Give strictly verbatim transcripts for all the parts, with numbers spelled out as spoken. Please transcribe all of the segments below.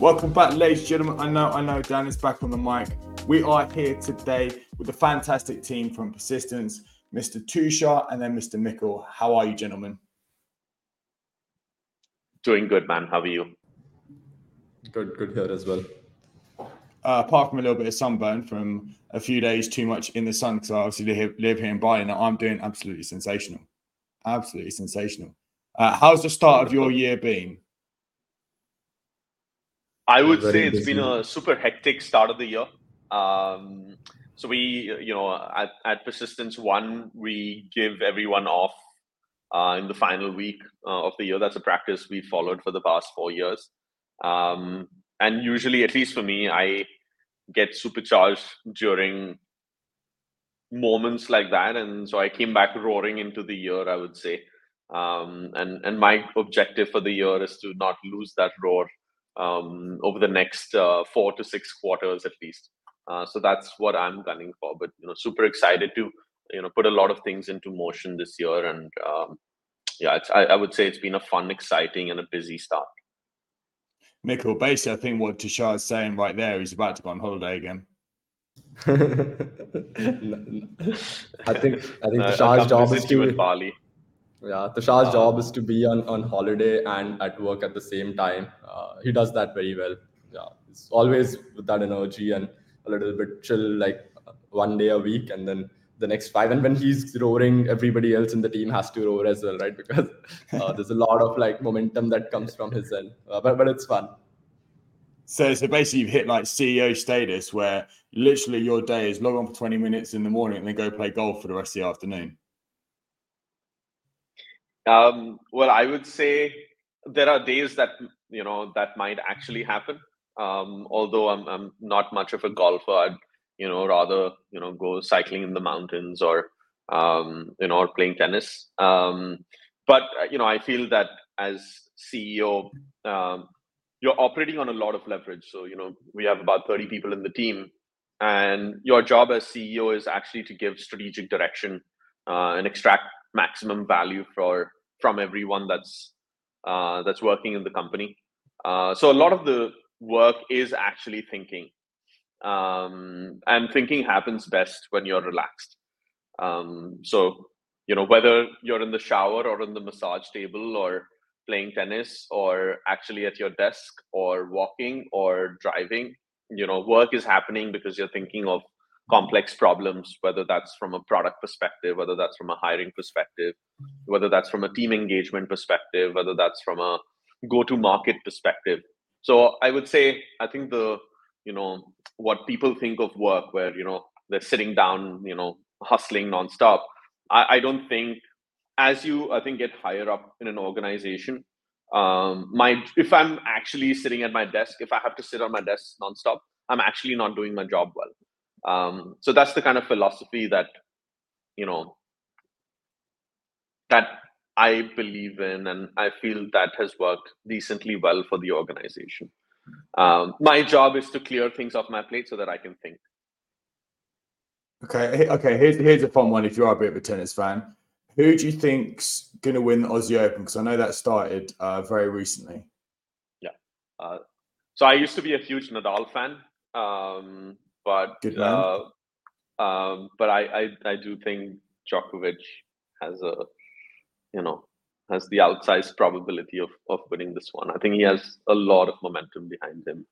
Welcome back, ladies and gentlemen. I know, I know, Dan is back on the mic. We are here today with a fantastic team from Persistence, Mister Tushar and then Mister Mickle. How are you, gentlemen? Doing good, man. How are you? Good, good here as well. Uh, apart from a little bit of sunburn from a few days too much in the sun, because I obviously live, live here in Bali, now I'm doing absolutely sensational. Absolutely sensational. Uh, how's the start of your year been? I would Very say it's busy. been a super hectic start of the year. Um, so we, you know, at, at Persistence One, we give everyone off uh, in the final week uh, of the year. That's a practice we followed for the past four years. Um, and usually, at least for me, I get supercharged during moments like that. And so I came back roaring into the year, I would say. Um, and, and my objective for the year is to not lose that roar um, over the next uh, four to six quarters, at least. Uh, so that's what I'm gunning for. But, you know, super excited to, you know, put a lot of things into motion this year. And um, yeah, it's, I, I would say it's been a fun, exciting and a busy start. Mickle, basically, I think what Tushar is saying right there, he's about to go on holiday again. no, no. I think I think no, Tushar's job is to Bali. Yeah, Tushar's um, job is to be on, on holiday and at work at the same time. Uh, he does that very well. Yeah, it's always with that energy and a little bit chill, like one day a week, and then the next five. And when he's roaring, everybody else in the team has to roar as well, right? Because uh, there's a lot of like momentum that comes from his end, uh, but but it's fun. So so basically, you've hit like C E O status, where literally your day is log on for twenty minutes in the morning and then go play golf for the rest of the afternoon. Um, well, I would say there are days that you know that might actually happen. Um, although I'm I'm not much of a golfer. I'd, you know, rather, you know, go cycling in the mountains or, um, you know, or playing tennis. Um, but, you know, I feel that as C E O, um, you're operating on a lot of leverage. So, you know, we have about thirty people in the team, and your job as C E O is actually to give strategic direction uh, and extract maximum value for from everyone that's uh, that's working in the company. Uh, so a lot of the work is actually thinking. Um, and thinking happens best when you're relaxed. Um, so, you know, whether you're in the shower or on the massage table or playing tennis or actually at your desk or walking or driving, you know, work is happening because you're thinking of complex problems, whether that's from a product perspective, whether that's from a hiring perspective, whether that's from a team engagement perspective, whether that's from a go-to-market perspective. So I would say, I think the, you know, what people think of work where, you know, they're sitting down, you know, hustling nonstop. I, I don't think as you, I think, get higher up in an organization, um, my if I'm actually sitting at my desk, if I have to sit on my desk nonstop, I'm actually not doing my job well. Um, so that's the kind of philosophy that, you know, that I believe in. And I feel that has worked decently well for the organization. Um, my job is to clear things off my plate so that I can think. Okay, okay. Here's here's a fun one. If you are a bit of a tennis fan, who do you think's going to win the Aussie Open? Because I know that started uh, very recently. Yeah. Uh, so I used to be a huge Nadal fan, um, but Good man. Uh, um, but I, I I do think Djokovic has a you know. has the outsized probability of, of winning this one. I think he has a lot of momentum behind him.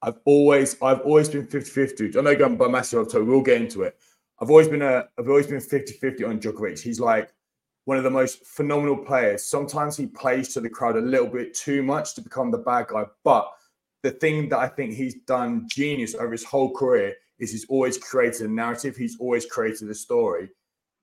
I've always I've always been fifty-fifty. I know going by massive, so we'll get into it. I've always been a I've always been fifty-fifty on Djokovic. He's like one of the most phenomenal players. Sometimes he plays to the crowd a little bit too much to become the bad guy. But the thing that I think he's done genius over his whole career is he's always created a narrative. He's always created a story.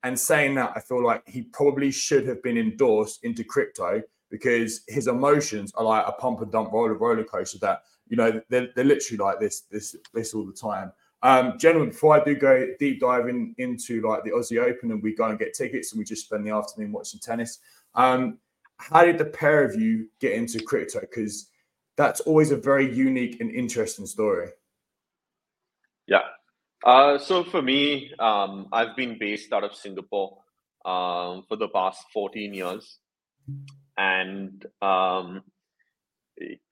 And saying that, I feel like he probably should have been endorsed into crypto because his emotions are like a pump and dump roller roller coaster that, you know, they're, they're literally like this, this, this all the time. Um, gentlemen, before I do go deep diving into like the Aussie Open and we go and get tickets and we just spend the afternoon watching tennis, um, how did the pair of you get into crypto? Because that's always a very unique and interesting story. Yeah. Uh, so for me, um, I've been based out of Singapore um, for the past fourteen years, and um,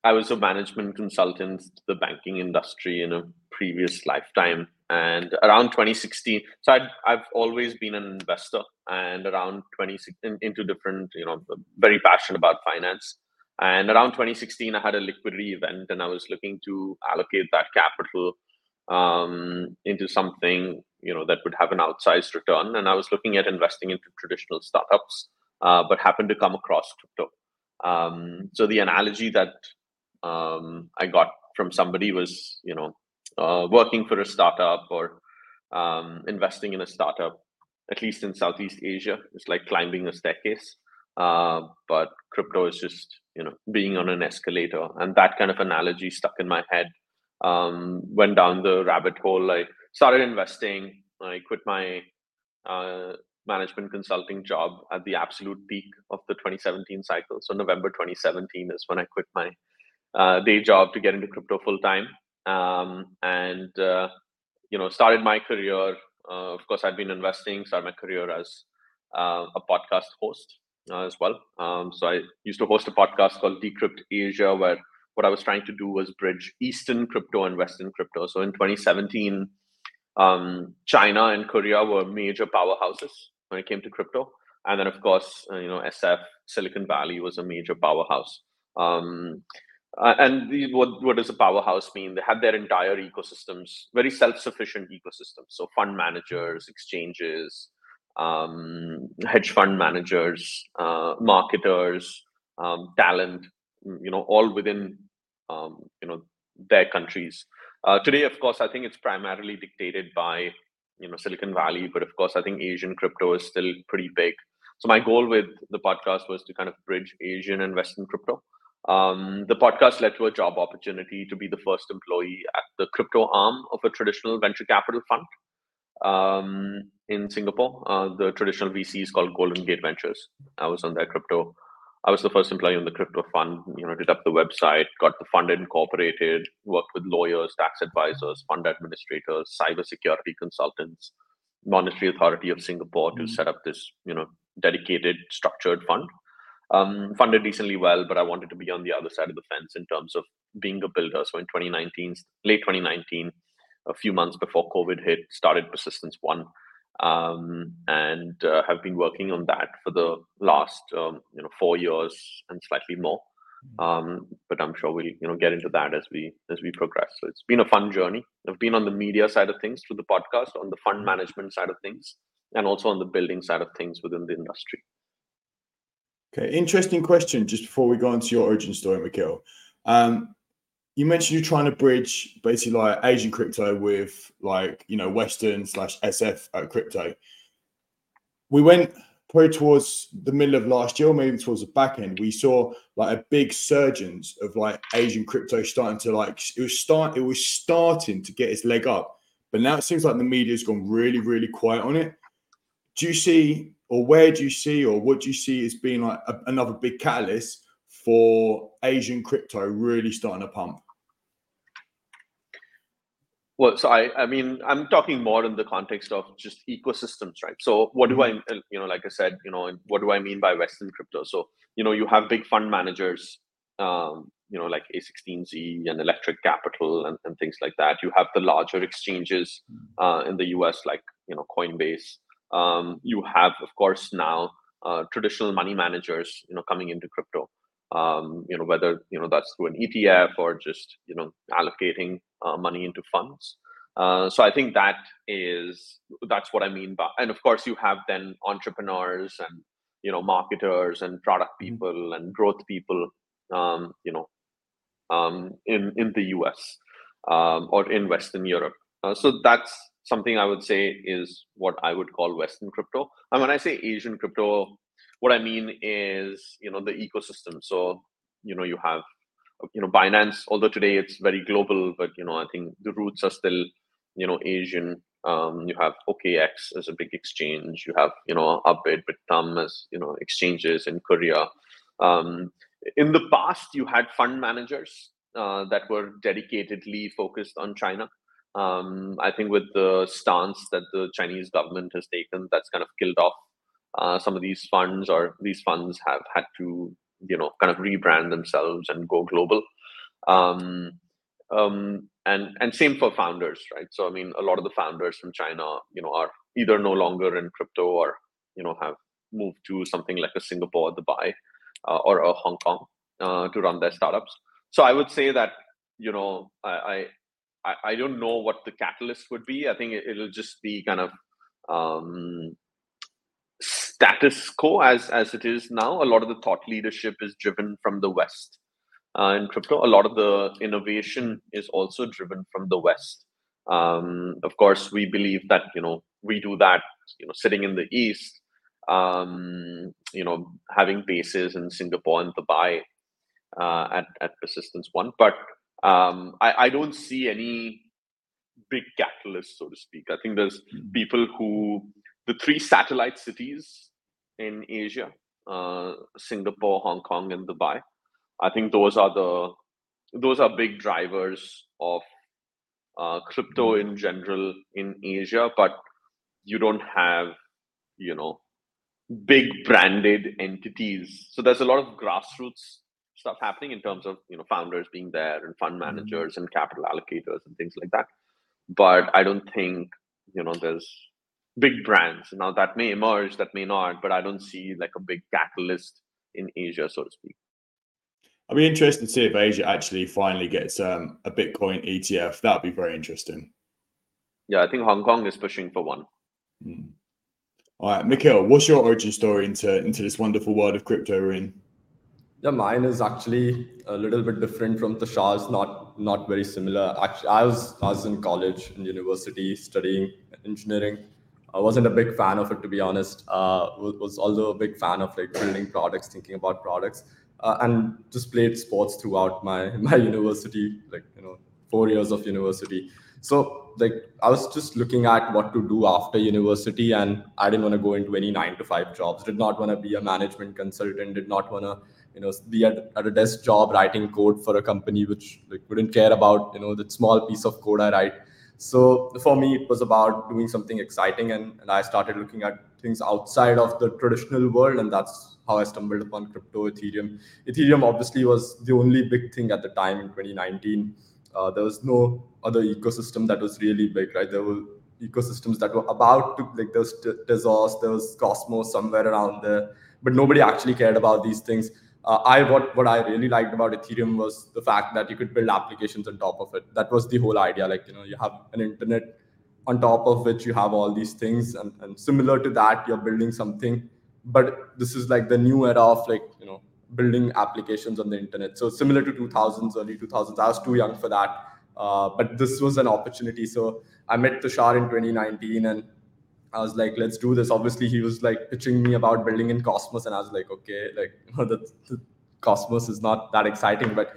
I was a management consultant to the banking industry in a previous lifetime. And around twenty sixteen, so I'd, I've always been an investor, and around twenty sixteen into different, you know, very passionate about finance. And around twenty sixteen, I had a liquidity event, and I was looking to allocate that capital um, into something, you know, that would have an outsized return. And I was looking at investing into traditional startups, uh, but happened to come across crypto. Um, so the analogy that um, I got from somebody was, you know, Uh, working for a startup or um, investing in a startup, at least in Southeast Asia, it's like climbing a staircase. Uh, but crypto is just, you know, being on an escalator. And that kind of analogy stuck in my head. Um, went down the rabbit hole. I started investing. I quit my uh, management consulting job at the absolute peak of the twenty seventeen cycle. So November twenty seventeen is when I quit my uh, day job to get into crypto full time. Um, and, uh, you know, started my career. Uh, of course, I'd been investing, started my career as uh, a podcast host uh, as well. Um, so I used to host a podcast called Decrypt Asia, where what I was trying to do was bridge Eastern crypto and Western crypto. So in twenty seventeen, um, China and Korea were major powerhouses when it came to crypto. And then, of course, uh, you know, S F, Silicon Valley was a major powerhouse. Um Uh, and the, what, what does a powerhouse mean? They had their entire ecosystems, very self-sufficient ecosystems. So fund managers, exchanges, um, hedge fund managers, uh, marketers, um, talent, you know, all within, um, you know, their countries. Uh, today, of course, I think it's primarily dictated by, you know, Silicon Valley. But of course, I think Asian crypto is still pretty big. So my goal with the podcast was to kind of bridge Asian and Western crypto. Um, the podcast led to a job opportunity to be the first employee at the crypto arm of a traditional venture capital fund um, in Singapore. Uh, the traditional V C is called Golden Gate Ventures. I was on their crypto. I was the first employee on the crypto fund, you know, did up the website, got the fund incorporated, worked with lawyers, tax advisors, fund administrators, cybersecurity consultants, Monetary Authority of Singapore to set up this, you know, dedicated, structured fund. Um, funded decently well, but I wanted to be on the other side of the fence in terms of being a builder. So in twenty nineteen, late twenty nineteen, a few months before COVID hit, started Persistence One, um, and uh, have been working on that for the last um, you know four years and slightly more. Um, but I'm sure we'll you know get into that as we as we progress. So it's been a fun journey. I've been on the media side of things through the podcast, on the fund management side of things, and also on the building side of things within the industry. Okay, interesting question just before we go into your origin story, Mikhail. Um, you mentioned you're trying to bridge basically like Asian crypto with like, you know, Western slash S F uh, crypto. We went probably towards the middle of last year, or maybe towards the back end. We saw like a big surgence of like Asian crypto starting to like, it was start, it was starting to get its leg up. But now it seems like the media's gone really, really quiet on it. Do you see... or where do you see, or what do you see as being like a, another big catalyst for Asian crypto really starting to pump? Well, so I, I mean, I'm talking more in the context of just ecosystems, right? So what do I, you know, like I said, you know, what do I mean by Western crypto? So, you know, you have big fund managers, um, you know, like A sixteen Z and Electric Capital and, and things like that. You have the larger exchanges uh, in the U S, like, you know, Coinbase. Um, you have, of course, now uh, traditional money managers, you know, coming into crypto, um, you know, whether, you know, that's through an E T F or just, you know, allocating uh, money into funds. Uh, so I think that is, that's what I mean by, and of course, you have then entrepreneurs and, you know, marketers and product people mm-hmm. and growth people, um, you know, um, in, in the U S um, or in Western Europe. Uh, so that's something I would say is what I would call Western crypto. And when I say Asian crypto, what I mean is, you know, the ecosystem. So, you know, you have, you know, Binance, although today it's very global, but, you know, I think the roots are still, you know, Asian. Um, you have O K X as a big exchange. You have, you know, Upbit, Bitthumb as, you know, exchanges in Korea. Um, in the past, you had fund managers uh, that were dedicatedly focused on China. Um, I think with the stance that the Chinese government has taken, that's kind of killed off uh, some of these funds, or these funds have had to you know, kind of rebrand themselves and go global. Um, um, and and same for founders, right? So I mean, a lot of the founders from China, you know, are either no longer in crypto or, you know, have moved to something like a Singapore, Dubai, uh, or a Hong Kong uh, to run their startups. So I would say that, you know, I I, I don't know what the catalyst would be. I think it, it'll just be kind of um, status quo as as it is now. A lot of the thought leadership is driven from the West uh, in crypto. A lot of the innovation is also driven from the West. Um, of course, we believe that, you know, we do that, you know, sitting in the East, um, you know, having bases in Singapore and Dubai uh, at, at Persistence One. But um, I, I don't see any big catalyst, so to speak. I think there's people who, the three satellite cities in Asia, uh, Singapore, Hong Kong, and Dubai, I think those are the, those are big drivers of Uh, crypto in general in Asia, but you don't have, you know, big branded entities. So there's a lot of grassroots stuff happening in terms of, you know, founders being there and fund managers and capital allocators and things like that. But I don't think, you know, there's big brands. Now that may emerge, that may not, but I don't see like a big catalyst in Asia, so to speak. I'll be interested to see if Asia actually finally gets um, a Bitcoin E T F. That'd be very interesting. Yeah, I think Hong Kong is pushing for one. Mm. All right, Mikhail, what's your origin story into, into this wonderful world of crypto we're in? Yeah, mine is actually a little bit different from Tushar's, not not very similar. Actually, I was, I was in college and university studying engineering. I wasn't a big fan of it, to be honest. Uh, was, was also a big fan of like building products, thinking about products. Uh, and just played sports throughout my my university, like, you know, four years of university. So like I was just looking at what to do after university, and I didn't want to go into any nine to five jobs. Did not want to be a management consultant. Did not want to, you know, be at, at a desk job writing code for a company which like wouldn't care about, you know, that small piece of code I write. So for me, it was about doing something exciting, and, and I started looking at things outside of the traditional world, and that's how I stumbled upon crypto, Ethereum. Ethereum obviously was the only big thing at the time in twenty nineteen. Uh, there was no other ecosystem that was really big, right? There were ecosystems that were about to, like there was Tezos, there was Cosmos somewhere around there, but nobody actually cared about these things. Uh, I what what I really liked about Ethereum was the fact that you could build applications on top of it. That was the whole idea. Like, you know, you have an internet on top of which you have all these things, and, and similar to that, you're building something. But this is like the new era of like, you know, building applications on the internet. So similar to two thousands, early two thousands, I was too young for that. Uh, but this was an opportunity. So I met Tushar in twenty nineteen, and I was like, let's do this. Obviously, he was like pitching me about building in Cosmos, and I was like, okay, like, you know, the, the Cosmos is not that exciting. But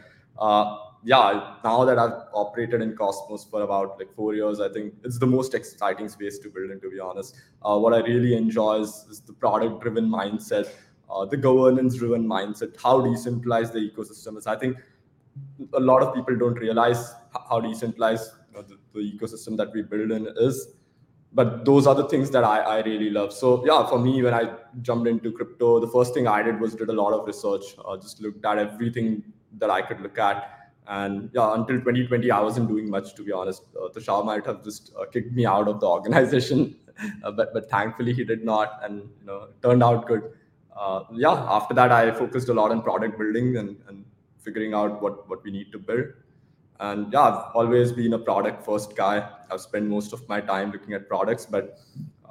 uh, yeah, now that I've operated in Cosmos for about like four years, I think it's the most exciting space to build in, to be honest. Uh, what I really enjoy is, is the product-driven mindset, uh, the governance-driven mindset, how decentralized the ecosystem is. I think a lot of people don't realize how decentralized, you know, the, the ecosystem that we build in is. But those are the things that I, I really love. So yeah, for me, when I jumped into crypto, the first thing I did was did a lot of research. Uh, just looked at everything that I could look at. And yeah, until twenty twenty, I wasn't doing much, to be honest. Uh, Tushar might have just uh, kicked me out of the organization, uh, but but thankfully he did not, and you know, it turned out good. Uh, yeah, after that, I focused a lot on product building and, and figuring out what, what we need to build. And yeah, I've always been a product first guy. I've spent most of my time looking at products, but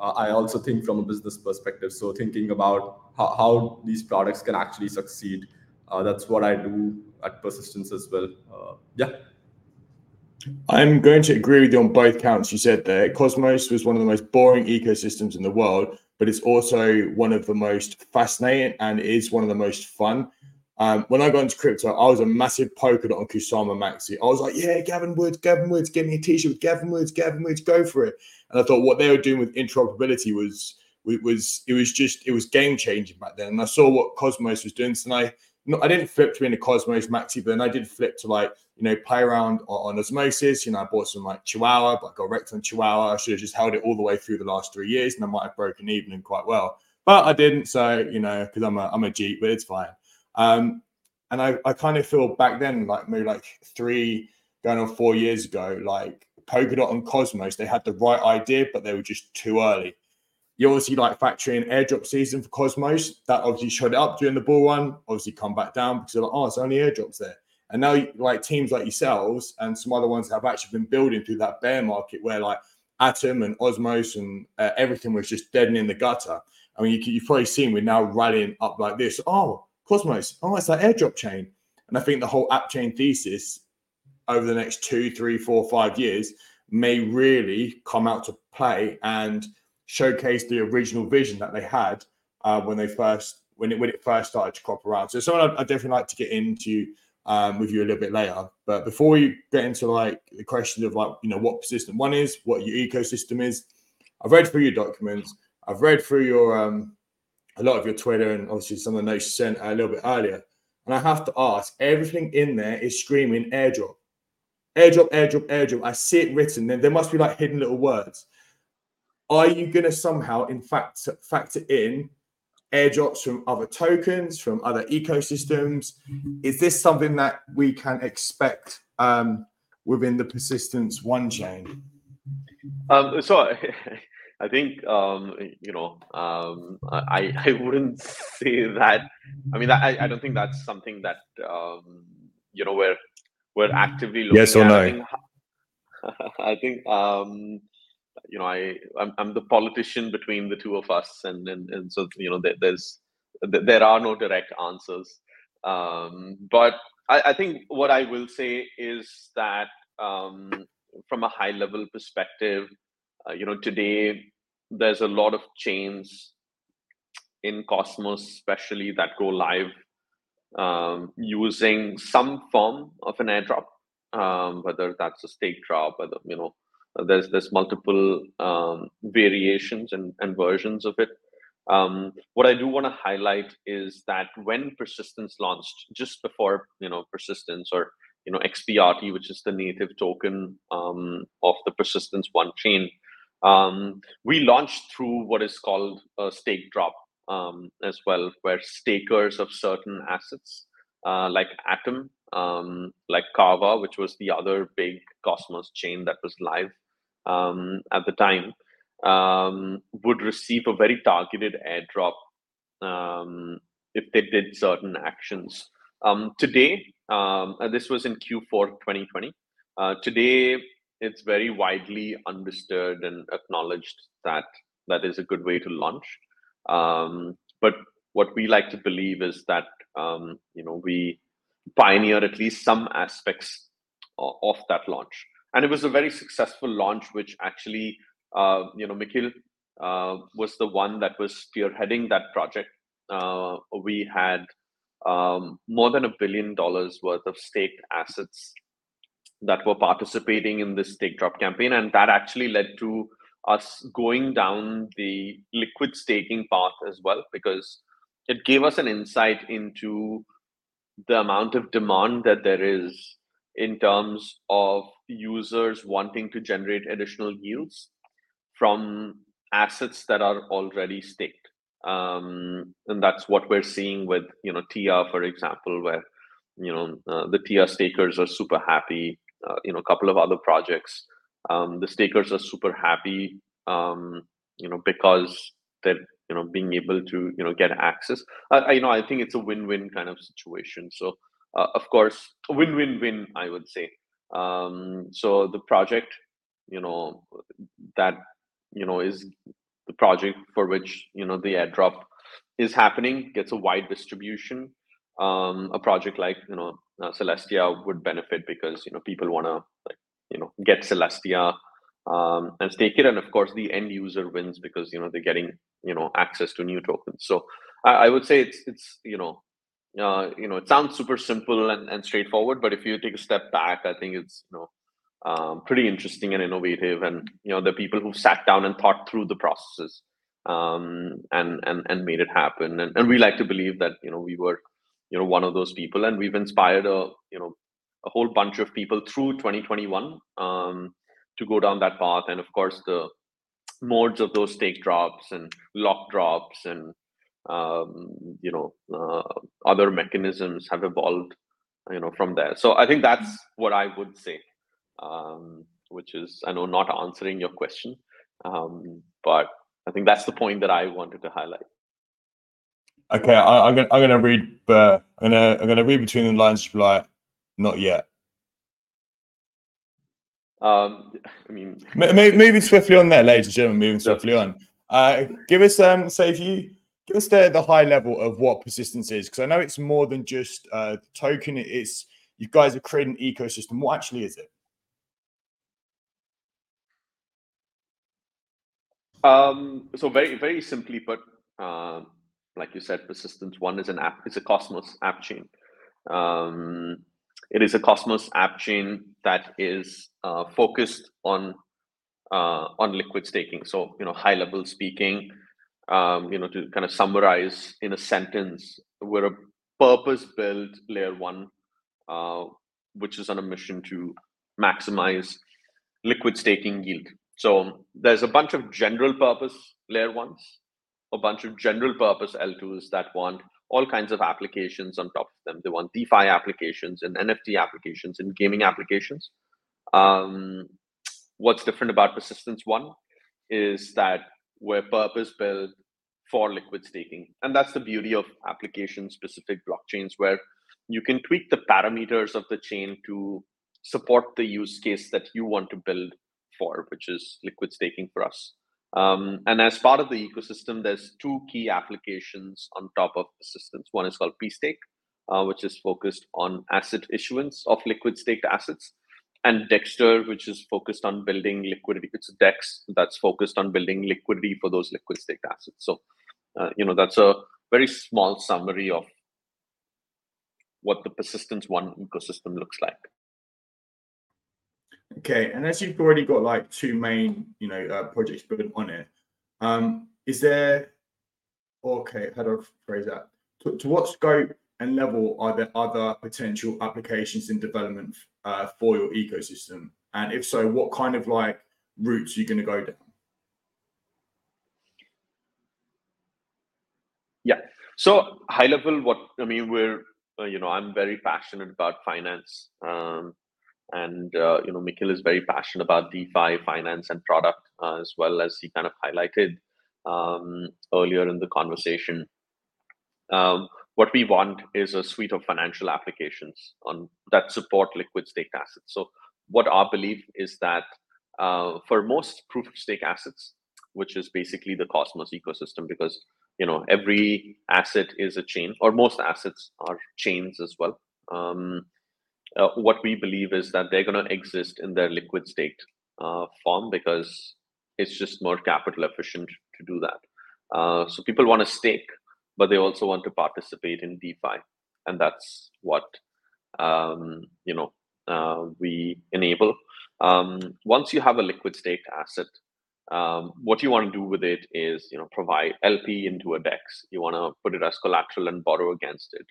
uh, I also think from a business perspective. So thinking about how, how these products can actually succeed. Uh, that's what I do at Persistence as well. Uh, yeah. I'm going to agree with you on both counts you said there. Cosmos was one of the most boring ecosystems in the world, but it's also one of the most fascinating and is one of the most fun. Um, when I got into crypto, I was a massive polka dot on Kusama Maxi. I was like, yeah, Gavin Woods, Gavin Woods, get me a t-shirt with Gavin Woods, Gavin Woods, go for it. And I thought what they were doing with interoperability was, it was, it was just, it was game changing back then. And I saw what Cosmos was doing. So I, no, I didn't flip to being a Cosmos Maxi, but then I did flip to like, you know, play around on, on Osmosis. You know, I bought some like Chihuahua, but I got wrecked on Chihuahua. I should have just held it all the way through the last three years and I might have broken even and quite well, but I didn't. So, you know, cause I'm a, I'm a Jeep, but it's fine. Um, and I, I kind of feel back then, like maybe like three going on four years ago, like Polkadot and Cosmos, they had the right idea, but they were just too early. You obviously like factor in airdrop season for Cosmos. That obviously shot it up during the bull run, obviously come back down because they're like, oh, it's only airdrops there. And now like teams like yourselves and some other ones have actually been building through that bear market where like Atom and Osmos and uh, everything was just dead and in the gutter. I mean, you, you've probably seen we're now rallying up like this. Oh, Cosmos. Oh, it's that airdrop chain. And I think the whole app chain thesis over the next two, three, four, five years may really come out to play and showcase the original vision that they had uh, when they first, when it when it first started to crop around. So it's something I'd, I'd definitely like to get into um, with you a little bit later. But before you get into like the question of like, you know, what Persistence One is, what your ecosystem is, I've read through your documents. I've read through your um, a lot of your Twitter and obviously some of the notes you sent a little bit earlier. And I have to ask, everything in there is screaming airdrop. Airdrop, airdrop, airdrop. I see it written. There, there must be like hidden little words. Are you going to somehow, in fact, factor in airdrops from other tokens, from other ecosystems? Is this something that we can expect um, within the Persistence One chain? Um, so I think, um, you know, um, I, I wouldn't say that. I mean, I, I don't think that's something that, um, you know, we're, we're actively looking at. Yes or no? I think, I think um, you know, I I'm, I'm the politician between the two of us, and and, and so you know, there, there's there are no direct answers. Um, but I, I think what I will say is that um, from a high level perspective, uh, you know, today there's a lot of chains in Cosmos, especially that go live um, using some form of an airdrop, um, whether that's a stake drop, whether you know. There's there's multiple um, variations and, and versions of it. Um, what I do want to highlight is that when Persistence launched, just before you know Persistence or you know X P R T, which is the native token um, of the Persistence One chain, um, we launched through what is called a stake drop um, as well, where stakers of certain assets uh, like Atom, um, like Kava, which was the other big Cosmos chain that was live. Um, at the time, um, would receive a very targeted airdrop um, if they did certain actions. Um, today, um, and this was in Q four twenty twenty. Uh, today, it's very widely understood and acknowledged that that is a good way to launch. Um, but what we like to believe is that um, you know we pioneer at least some aspects of, of that launch. And it was a very successful launch, which actually, uh, you know, Mikhail uh, was the one that was spearheading that project. Uh, we had um, more than a billion dollars worth of staked assets that were participating in this stake drop campaign. And that actually led to us going down the liquid staking path as well, because it gave us an insight into the amount of demand that there is in terms of users wanting to generate additional yields from assets that are already staked. Um, and that's what we're seeing with, you know, T I A, for example, where, you know, uh, the T I A stakers are super happy. Uh, you know, a couple of other projects, um, the stakers are super happy, um, you know, because they're, you know, being able to, you know, get access. Uh, I, you know, I think it's a win-win kind of situation. So, Uh, of course, win-win-win, I would say. Um, so the project, you know, that, you know, is the project for which, you know, the airdrop is happening, gets a wide distribution. Um, a project like, you know, uh, Celestia would benefit because, you know, people want to, like, you know, get Celestia um, and stake it. And of course, the end user wins because, you know, they're getting, you know, access to new tokens. So I, I would say it's, it's, you know, Uh, you know, it sounds super simple and, and straightforward, but if you take a step back, I think it's, you know, um, pretty interesting and innovative. And, you know, the people who sat down and thought through the processes um, and, and, and made it happen. And, and we like to believe that, you know, we were, you know, one of those people, and we've inspired a, you know, a whole bunch of people through twenty twenty-one um, to go down that path. And of course, the modes of those stake drops and lock drops and um, you know, uh, other mechanisms have evolved, you know, from there. So I think that's what I would say, um, which is, I know, not answering your question, um, but I think that's the point that I wanted to highlight. Okay, I, I'm gonna I'm gonna read, uh, I'm gonna I'm gonna read between the lines. Like, not yet. Um, I mean, maybe, moving swiftly on there, ladies and gentlemen. Moving swiftly on. Uh, give us um, so if you give us the, the high level of what Persistence is, because I know it's more than just uh, the token. It's, you guys have created an ecosystem. What actually is it? Um, so very very simply put. Uh, Like you said, Persistence One is an app. It's a Cosmos app chain. Um, it is a Cosmos app chain that is uh, focused on uh, on liquid staking. So, you know, high level speaking, um, you know, to kind of summarize in a sentence, we're a purpose built layer one, uh, which is on a mission to maximize liquid staking yield. So there's a bunch of general purpose layer ones, a bunch of general purpose L twos that want all kinds of applications on top of them. They want DeFi applications and N F T applications and gaming applications. Um, what's different about Persistence One is that we're purpose built for liquid staking. And that's the beauty of application specific blockchains, where you can tweak the parameters of the chain to support the use case that you want to build for, which is liquid staking for us. Um, and as part of the ecosystem, there's two key applications on top of Persistence. One is called pstake, uh, which is focused on asset issuance of liquid staked assets, and Dexter, which is focused on building liquidity. It's a DEX that's focused on building liquidity for those liquid staked assets. So, uh, you know, that's a very small summary of what the Persistence One ecosystem looks like. Okay, and as you've already got like two main, you know, uh, projects built on it, um, is there, okay, how do I phrase that? To, to what scope and level are there other potential applications in development uh, for your ecosystem? And if so, what kind of like routes are you going to go down? Yeah, so high level, what, I mean, we're, uh, you know, I'm very passionate about finance. Um, And, uh, you know, Mikhail is very passionate about DeFi, finance, and product, uh, as well as he kind of highlighted um, earlier in the conversation. Um, what we want is a suite of financial applications on that support liquid staked assets. So what our belief is that uh, for most proof of stake assets, which is basically the Cosmos ecosystem, because, you know, every asset is a chain, or most assets are chains as well. Um, Uh, what we believe is that they're going to exist in their liquid staked uh, form, because it's just more capital efficient to do that. Uh, so people want to stake, but they also want to participate in DeFi. And that's what, um, you know, uh, we enable. Um, once you have a liquid staked asset, um, what you want to do with it is, you know, provide L P into a DEX. You want to put it as collateral and borrow against it.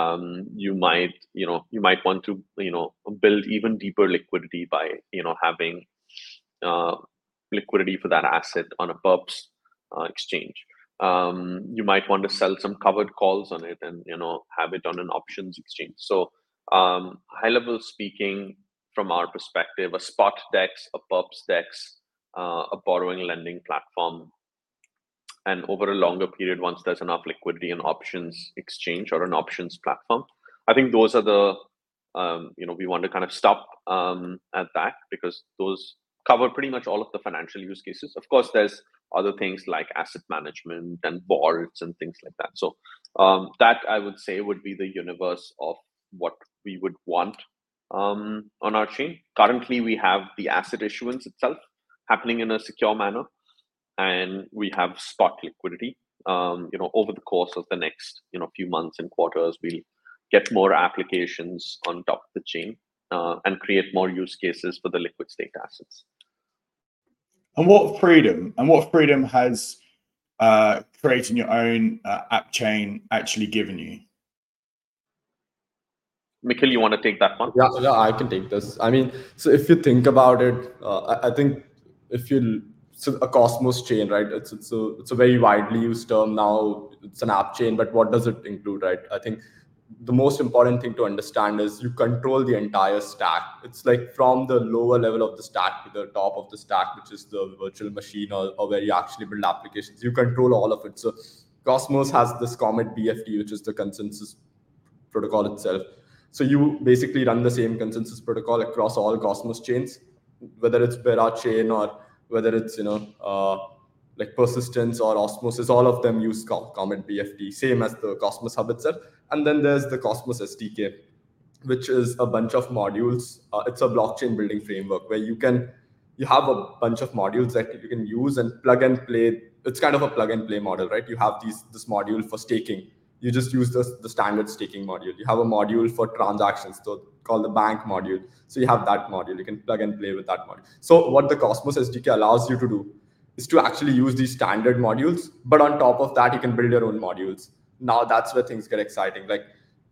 Um, you might, you know, you might want to, you know, build even deeper liquidity by, you know, having uh, liquidity for that asset on a perps uh, exchange. Um, you might want to sell some covered calls on it and, you know, have it on an options exchange. So um, high level speaking, from our perspective, a spot DEX, a perps DEX, uh, a borrowing lending platform. And over a longer period, once there's enough liquidity, an options exchange or an options platform. I think those are the, um, you know, we want to kind of stop um, at that, because those cover pretty much all of the financial use cases. Of course, there's other things like asset management and vaults and things like that. So um, that, I would say, would be the universe of what we would want um, on our chain. Currently, we have the asset issuance itself happening in a secure manner. And we have spot liquidity. Um, you know, over the course of the next, you know, few months and quarters, we'll get more applications on top of the chain uh, and create more use cases for the liquid staked assets. And what freedom and what freedom has uh, creating your own uh, app chain actually given you? Mikhail, you want to take that one? Yeah, yeah, I can take this. I mean, so if you think about it, uh, I, I think if you so a Cosmos chain, right? It's it's a it's a very widely used term now. It's an app chain, but what does it include, right? I think the most important thing to understand is you control the entire stack. It's like from the lower level of the stack to the top of the stack, which is the virtual machine or, or where you actually build applications. You control all of it. So Cosmos has this Comet B F T, which is the consensus protocol itself. So you basically run the same consensus protocol across all Cosmos chains, whether it's Bera chain or whether it's, you know, uh, like Persistence or Osmosis, all of them use Comet B F T, same as the Cosmos Hub itself. And then there's the Cosmos S D K, which is a bunch of modules. Uh, it's a blockchain building framework where you can, you have a bunch of modules that you can use and plug and play. It's kind of a plug and play model, right? You have these this module for staking. You just use the, the standard staking module. You have a module for transactions, so called the bank module. So you have that module. You can plug and play with that module. So what the Cosmos S D K allows you to do is to actually use these standard modules, but on top of that, you can build your own modules. Now that's where things get exciting. Like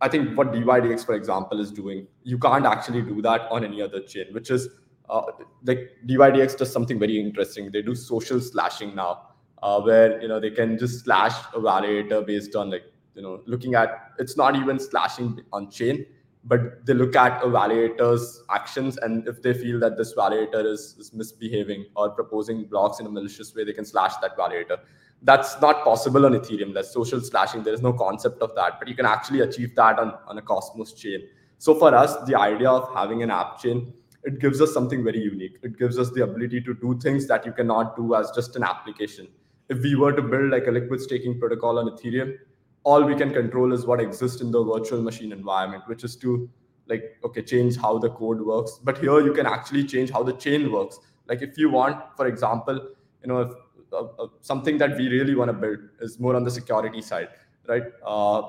I think what D Y D X, for example, is doing, you can't actually do that on any other chain, which is uh, like D Y D X does something very interesting. They do social slashing now, uh, where you know they can just slash a validator based on like you know looking at it's not even slashing on chain, but they look at a validator's actions, and if they feel that this validator is, is misbehaving or proposing blocks in a malicious way, they can slash that validator. That's not possible on Ethereum. That's social slashing. There is no concept of that, but you can actually achieve that on, on a Cosmos chain. So for us, the idea of having an app chain, it gives us something very unique. It gives us the ability to do things that you cannot do as just an application. If we were to build like a liquid staking protocol on Ethereum, all we can control is what exists in the virtual machine environment, which is to like, okay, change how the code works. But here you can actually change how the chain works. Like if you want, for example, you know, if, uh, uh, something that we really want to build is more on the security side, right? Uh,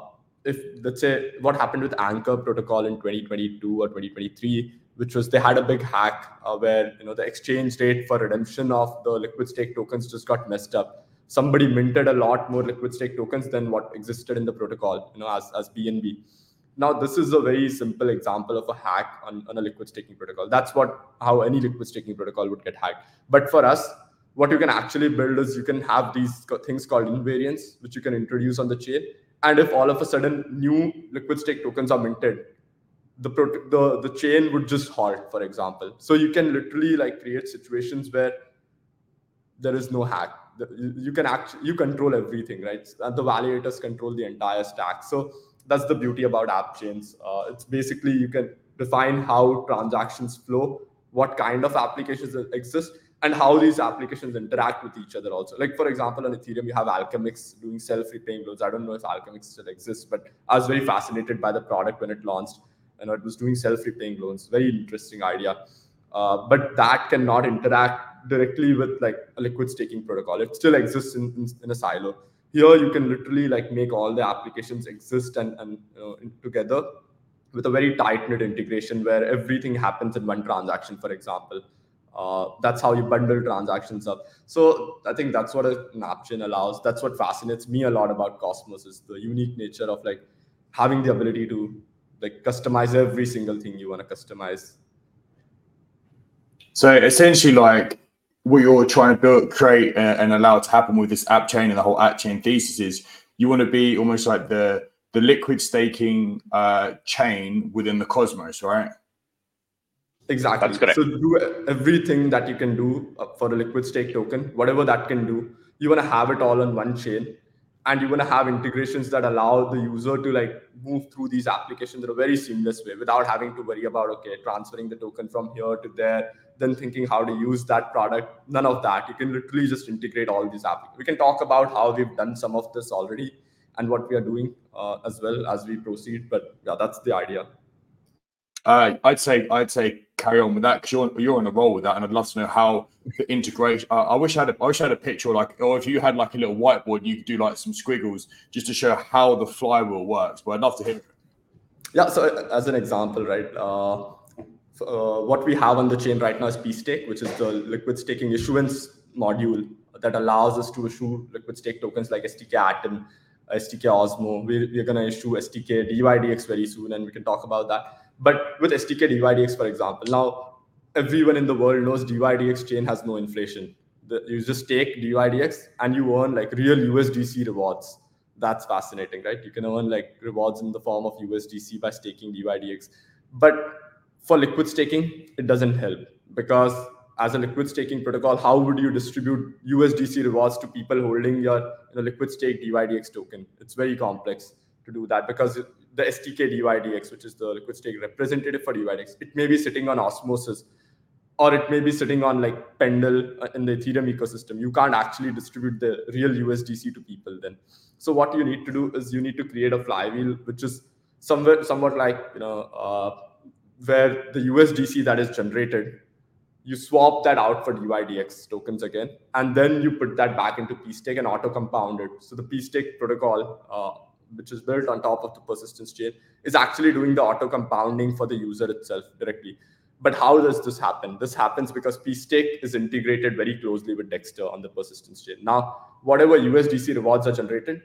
if let's say what happened with Anchor protocol in twenty twenty-two or twenty twenty-three, which was they had a big hack uh, where, you know, the exchange rate for redemption of the liquid stake tokens just got messed up. Somebody minted a lot more liquid stake tokens than what existed in the protocol, you know, as, as B N B. Now, this is a very simple example of a hack on, on a liquid staking protocol. That's what how any liquid staking protocol would get hacked. But for us, what you can actually build is you can have these things called invariants, which you can introduce on the chain. And if all of a sudden new liquid stake tokens are minted, the, pro- the, the chain would just halt, for example. So you can literally like create situations where there is no hack. You can actually you control everything, right? The validators control the entire stack. So that's the beauty about app chains. Uh, it's basically you can define how transactions flow, what kind of applications exist, and how these applications interact with each other also. Like for example, on Ethereum, you have Alchemix doing self-repaying loans. I don't know if Alchemix still exists, but I was very fascinated by the product when it launched, and it was doing self-repaying loans. Very interesting idea. Uh, but that cannot interact directly with like a liquid staking protocol. It still exists in, in, in a silo. Here you can literally like make all the applications exist and, and you know, in, together with a very tight knit integration where everything happens in one transaction, for example. Uh, that's how you bundle transactions up. So I think that's what an app chain allows. That's what fascinates me a lot about Cosmos is the unique nature of like having the ability to like customize every single thing you want to customize. So essentially like, what you're trying to build, create, uh, and allow to happen with this app chain and the whole app chain thesis is you want to be almost like the the liquid staking uh, chain within the Cosmos, right? Exactly. That's correct. So do everything that you can do for a liquid stake token, whatever that can do, you want to have it all on one chain, and you want to have integrations that allow the user to like move through these applications in a very seamless way without having to worry about, okay, transferring the token from here to there, then thinking how to use that product. None of that. You can literally just integrate all these applications. We can talk about how we've done some of this already and what we are doing uh, as well as we proceed. But yeah, that's the idea. Uh, I'd say I'd say carry on with that because you're you're on a roll with that, and I'd love to know how the integration. Uh, I wish I had a, I wish I had a picture, or like, or if you had like a little whiteboard, you could do like some squiggles just to show how the flywheel works. But I'd love to hear. Yeah. So as an example, right. Uh, Uh, what we have on the chain right now is pstake, which is the liquid staking issuance module that allows us to issue liquid stake tokens like S T K Atom, S T K Osmo. We're, we're going to issue S T K D Y D X very soon, and we can talk about that. But with S T K D Y D X, for example, now everyone in the world knows D Y D X chain has no inflation. the, you just stake D Y D X and you earn like real U S D C rewards. That's fascinating, right? You can earn like rewards in the form of U S D C by staking D Y D X. But for liquid staking, it doesn't help, because as a liquid staking protocol, how would you distribute U S D C rewards to people holding your you know, liquid stake D Y D X token? It's very complex to do that, because the S T K D Y D X, which is the liquid stake representative for D Y D X, it may be sitting on Osmosis, or it may be sitting on like Pendle in the Ethereum ecosystem. You can't actually distribute the real U S D C to people then. So what you need to do is you need to create a flywheel, which is somewhere, somewhat like, you know, uh, where the U S D C that is generated, you swap that out for D Y D X tokens again, and then you put that back into pstake and auto compound it. So the pstake protocol, uh, which is built on top of the persistence chain, is actually doing the auto compounding for the user itself directly. But how does this happen? This happens because pstake is integrated very closely with Dexter on the persistence chain. Now, whatever U S D C rewards are generated,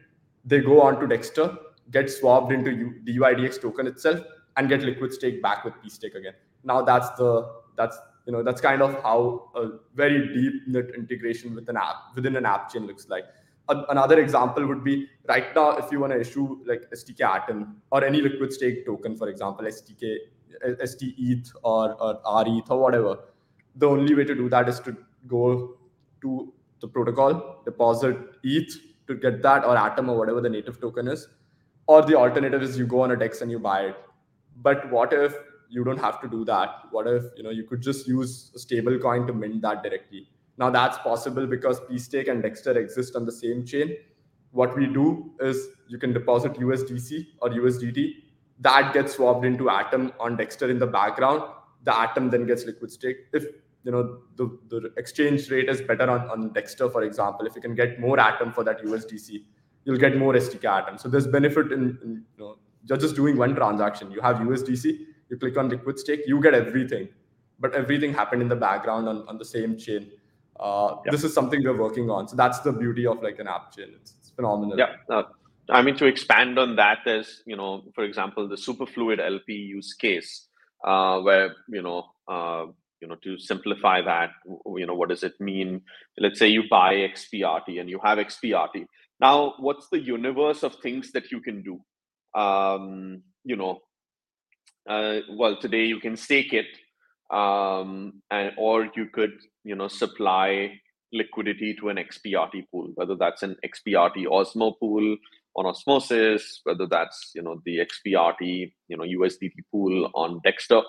they go on to Dexter, get swapped into D Y D X token itself, and get liquid stake back with pstake again. Now that's the, that's, you know, that's kind of how a very deep knit integration with an app, within an app chain looks like. Another example would be, right now, if you want to issue like S T K Atom or any liquid stake token, for example, S T K, S T E T H or, or R E T H or whatever, the only way to do that is to go to the protocol, deposit E T H to get that, or Atom or whatever the native token is, or the alternative is you go on a DEX and you buy it. But what if you don't have to do that? What if, you know, you could just use a stable coin to mint that directly? Now that's possible because pstake and Dexter exist on the same chain. What we do is you can deposit U S D C or U S D T. That gets swapped into Atom on Dexter in the background. The Atom then gets liquid stake. If you know the, the exchange rate is better on, on Dexter, for example, if you can get more Atom for that U S D C, you'll get more S T K Atom. So there's benefit in, in you know, you're just doing one transaction. You have U S D C, you click on liquid stake, you get everything. But everything happened in the background on, on the same chain. Uh, yeah. This is something we're working on. So that's the beauty of like an app chain. It's, it's phenomenal. Yeah. Uh, I mean, to expand on that, there's, you know, for example, the superfluid L P use case, uh, where, you know, uh, you know, to simplify that, you know, what does it mean? Let's say you buy X P R T and you have X P R T. Now, what's the universe of things that you can do? Um, you know, uh, well, today you can stake it. Um, and or you could, you know, supply liquidity to an X P R T pool, whether that's an X P R T Osmo pool on Osmosis, whether that's, you know, the X P R T, you know, U S D T pool on Dexter,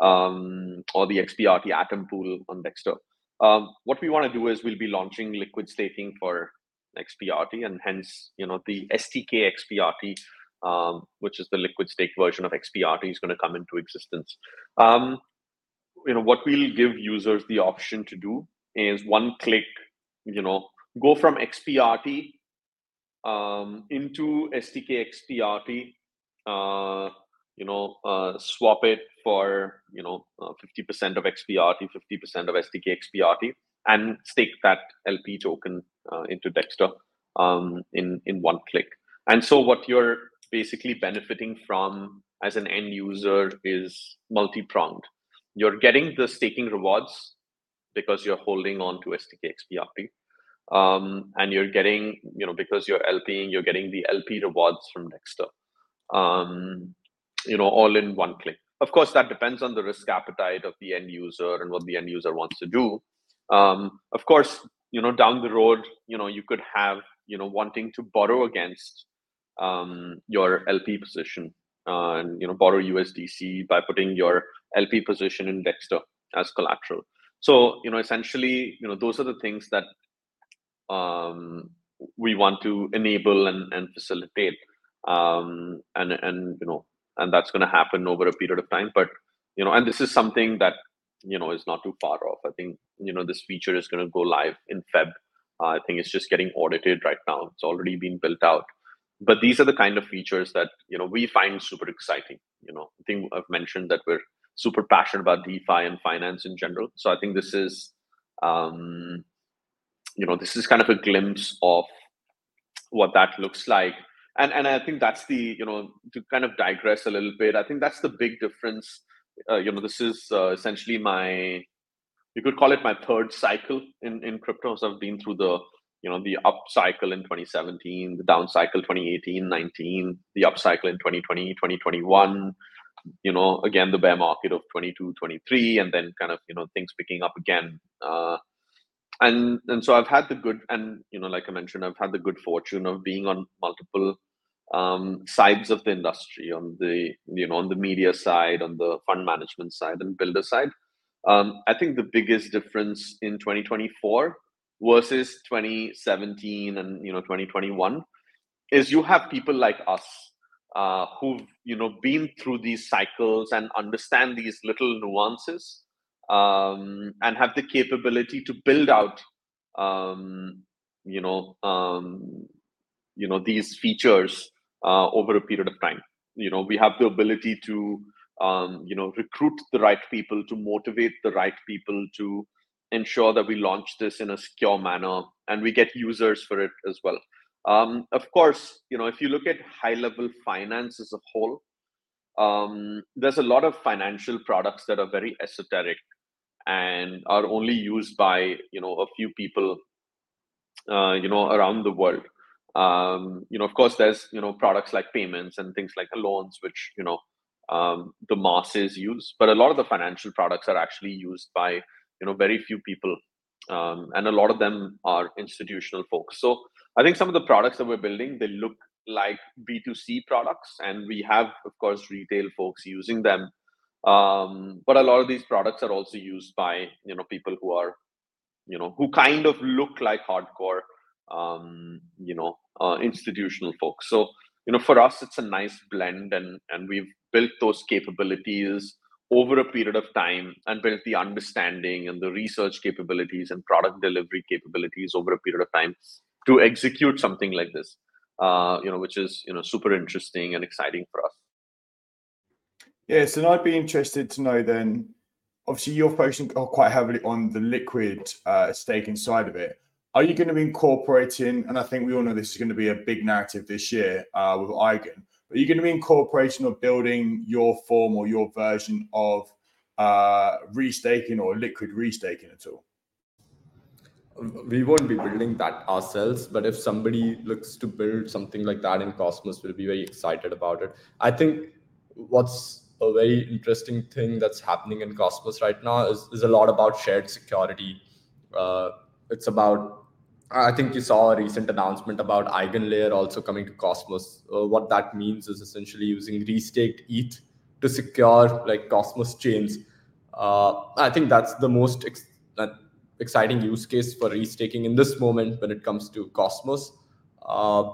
um, or the X P R T Atom pool on Dexter. Um, what we want to do is we'll be launching liquid staking for X P R T, and hence, you know, the S T K X P R T, um, which is the liquid stake version of X P R T, is going to come into existence. Um, You know, what we'll give users the option to do is one click, you know, go from X P R T um, into S T K X P R T, uh, you know, uh, swap it for, you know, uh, fifty percent of X P R T, fifty percent of S T K X P R T, and stake that L P token uh, into Dexter um, in, in one click. And so what you're basically benefiting from as an end user is multi-pronged. You're getting the staking rewards because you're holding on to S T K X P R T. Um, and you're getting, you know, because you're LPing, you're getting the L P rewards from Dexter, um, you know, all in one click. Of course, that depends on the risk appetite of the end user and what the end user wants to do. Um, of course, you know, down the road, you know, you could have, you know, wanting to borrow against um, your L P position. Uh, and, you know, borrow U S D C by putting your L P position in Dexter as collateral. So, you know, essentially, you know, those are the things that um, we want to enable and, and facilitate. Um, and, and, you know, and that's going to happen over a period of time. But, you know, and this is something that, you know, is not too far off. I think, you know, this feature is going to go live in February. Uh, I think it's just getting audited right now. It's already been built out. But these are the kind of features that, you know, we find super exciting. You know, I think I've mentioned that we're super passionate about DeFi and finance in general. So I think this is, um, you know, this is kind of a glimpse of what that looks like. And and I think that's the, you know, to kind of digress a little bit, I think that's the big difference. Uh, you know, this is uh, essentially my you could call it my third cycle in, in crypto. So I've been through the, you know, the up cycle in twenty seventeen, the down cycle twenty eighteen, nineteen, the up cycle in twenty twenty, twenty twenty-one, you know, again, the bear market of twenty-two, twenty-three, and then kind of, you know, things picking up again. Uh, and and so I've had the good, and, you know, like I mentioned, I've had the good fortune of being on multiple um, sides of the industry, on the, you know, on the media side, on the fund management side, and builder side. Um, I think the biggest difference in twenty twenty-four versus twenty seventeen and, you know, twenty twenty-one is you have people like us uh, who've, you know, been through these cycles and understand these little nuances um, and have the capability to build out, um, you know, um, you know, these features uh, over a period of time. You know, we have the ability to Um, you know, recruit the right people, to motivate the right people, to ensure that we launch this in a secure manner, and we get users for it as well. Um, of course, you know, if you look at high-level finance as a whole, um, there's a lot of financial products that are very esoteric and are only used by, you know, a few people, uh, you know, around the world. Um, you know, of course, there's, you know, products like payments and things like loans, which, you know, Um, the masses use, but a lot of the financial products are actually used by, you know, very few people, um, and a lot of them are institutional folks. So I think some of the products that we're building, they look like B two C products, and we have, of course, retail folks using them. Um, but a lot of these products are also used by, you know, people who are, you know, who kind of look like hardcore, um, you know, uh, institutional folks. So, you know, for us, it's a nice blend, and and we've built those capabilities over a period of time and built the understanding and the research capabilities and product delivery capabilities over a period of time to execute something like this, uh, you know, which is, you know, super interesting and exciting for us. Yes, and I'd be interested to know then, obviously you're focusing quite heavily on the liquid uh, staking side of it. Are you going to be incorporating, and I think we all know this is going to be a big narrative this year uh, with Eigen, but are you going to be incorporating or building your form or your version of uh, restaking or liquid restaking at all? We won't be building that ourselves, but if somebody looks to build something like that in Cosmos, we'll be very excited about it. I think what's a very interesting thing that's happening in Cosmos right now is, is a lot about shared security. Uh, it's about, I think you saw a recent announcement about EigenLayer also coming to Cosmos. Uh, what that means is essentially using restaked E T H to secure like Cosmos chains. Uh, I think that's the most ex- that exciting use case for restaking in this moment when it comes to Cosmos. Uh,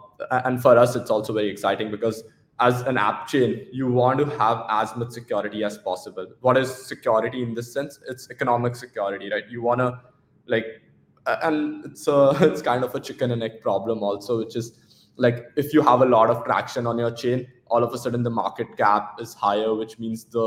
and for us, it's also very exciting because as an app chain, you want to have as much security as possible. What is security in this sense? It's economic security, right? You want to like, and it's a, it's kind of a chicken and egg problem also, which is like if you have a lot of traction on your chain, all of a sudden the market cap is higher, which means the,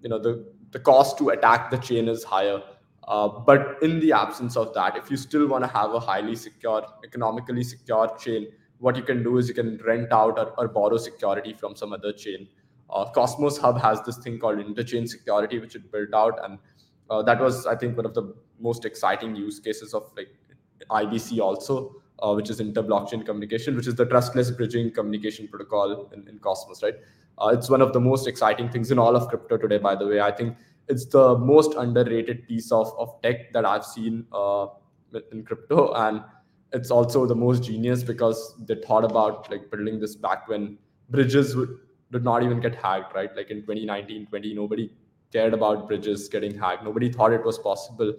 you know, the, the cost to attack the chain is higher. Uh, but in the absence of that, if you still want to have a highly secure, economically secure chain, what you can do is you can rent out or, or borrow security from some other chain. Uh, Cosmos Hub has this thing called interchain security, which it built out. And uh, that was, I think, one of the most exciting use cases of like I B C also, uh, which is inter-blockchain communication, which is the trustless bridging communication protocol in, in Cosmos, right? Uh, it's one of the most exciting things in all of crypto today, by the way. I think it's the most underrated piece of, of tech that I've seen uh, in crypto. And it's also the most genius because they thought about like building this back when bridges would, did not even get hacked, right? Like in twenty nineteen, twenty, nobody cared about bridges getting hacked. Nobody thought it was possible.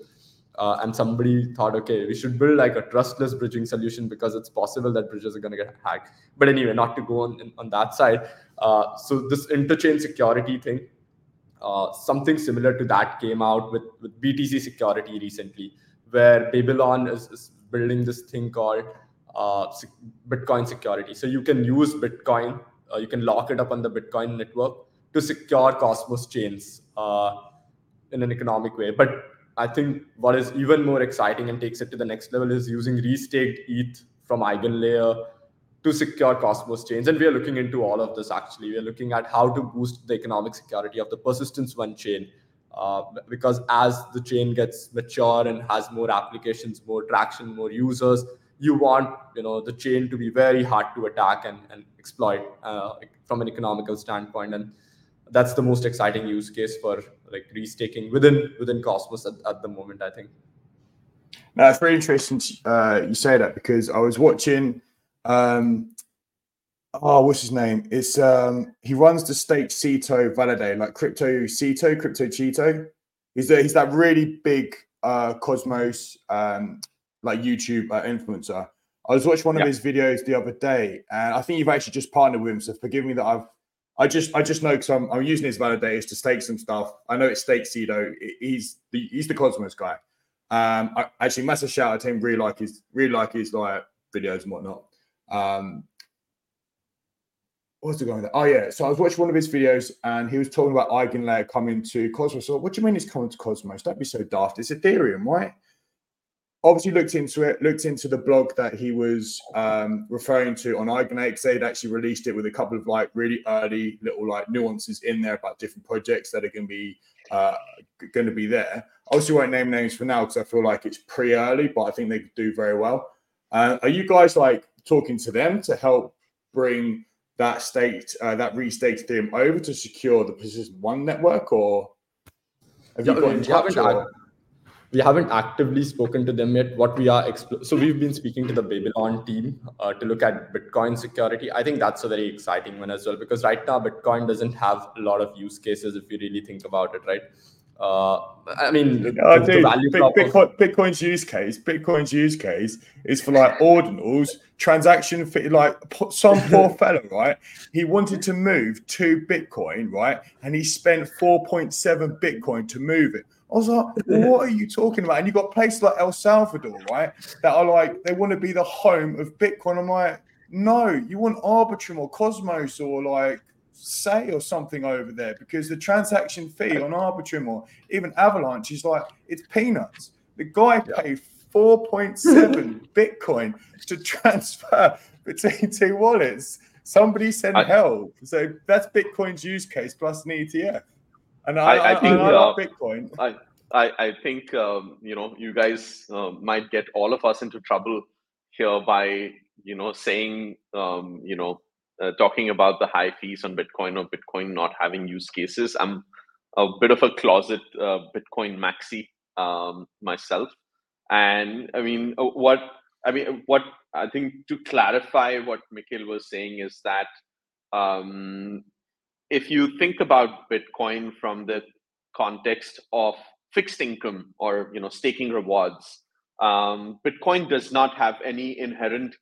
Uh, and somebody thought, okay, we should build like a trustless bridging solution because it's possible that bridges are going to get hacked. But anyway, not to go on on that side. Uh, so this interchain security thing, uh, something similar to that came out with, with B T C security recently, where Babylon is, is building this thing called uh, Bitcoin security. So you can use Bitcoin, uh, you can lock it up on the Bitcoin network to secure Cosmos chains uh, in an economic way. But I think what is even more exciting and takes it to the next level is using restaked E T H from EigenLayer to secure Cosmos chains. And we are looking into all of this, actually. We are looking at how to boost the economic security of the Persistence One chain, uh, because as the chain gets mature and has more applications, more traction, more users, you want you know the chain to be very hard to attack and, and exploit uh, from an economical standpoint. And that's the most exciting use case for like restaking within within Cosmos at, at the moment, I think. Now, it's very interesting uh, you say that, because I was watching, um, oh, what's his name? It's um, he runs the Stake Ceto Validate, like Crypto Ceto, Crypto Cheeto. He's, the, he's that really big uh, Cosmos um, like YouTube uh, influencer. I was watching one yeah. of his videos the other day, and I think you've actually just partnered with him, so forgive me that I've I just, I just know because I'm, I'm using his validators to stake some stuff. I know it's Stake Ceto. He's the, he's the Cosmos guy. Um, I, actually, massive shout out to him. Really like his, really like his like videos and whatnot. Um, what's the going on there? Oh yeah. So I was watching one of his videos, and he was talking about EigenLayer coming to Cosmos. So what do you mean it's coming to Cosmos? Don't be so daft. It's Ethereum, right? Obviously looked into it, looked into the blog that he was um, referring to on EigenLayer, because they'd actually released it with a couple of like really early little like nuances in there about different projects that are going to be uh, going to be there. Obviously, won't name names for now because I feel like it's pretty early, but I think they could do very well. Uh, are you guys like talking to them to help bring that state, uh, that restaked Ethereum over to secure the Persistence One network, or have you yeah, got in touch? Or- We haven't actively spoken to them yet. What we are, expl- so we've been speaking to the Babylon team uh, to look at Bitcoin security. I think that's a very exciting one as well, because right now Bitcoin doesn't have a lot of use cases if you really think about it, right? Uh, I mean, oh, the, dude, the value Big, prop Bitcoin, of- Bitcoin's use case, Bitcoin's use case is for like ordinals, transaction, for, like some poor fellow, right? He wanted to move two Bitcoin, right? And he spent four point seven Bitcoin to move it. I was like, what are you talking about? And you've got places like El Salvador, right, that are like, they want to be the home of Bitcoin. I'm like, no, you want Arbitrum or Cosmos or like Say or something over there, because the transaction fee on Arbitrum or even Avalanche is like, it's peanuts. The guy paid four point seven Bitcoin to transfer between two wallets. Somebody said I- help. So that's Bitcoin's use case plus an E T F. And I, I, I think I uh, Bitcoin. I, I, I think um, you know you guys uh, might get all of us into trouble here by you know saying um, you know uh, talking about the high fees on Bitcoin or Bitcoin not having use cases. I'm a bit of a closet uh, Bitcoin maxi um, myself, and I mean what I mean what I think to clarify what Mikhail was saying is that. Um, If you think about Bitcoin from the context of fixed income or you know staking rewards, um, Bitcoin does not have any inherent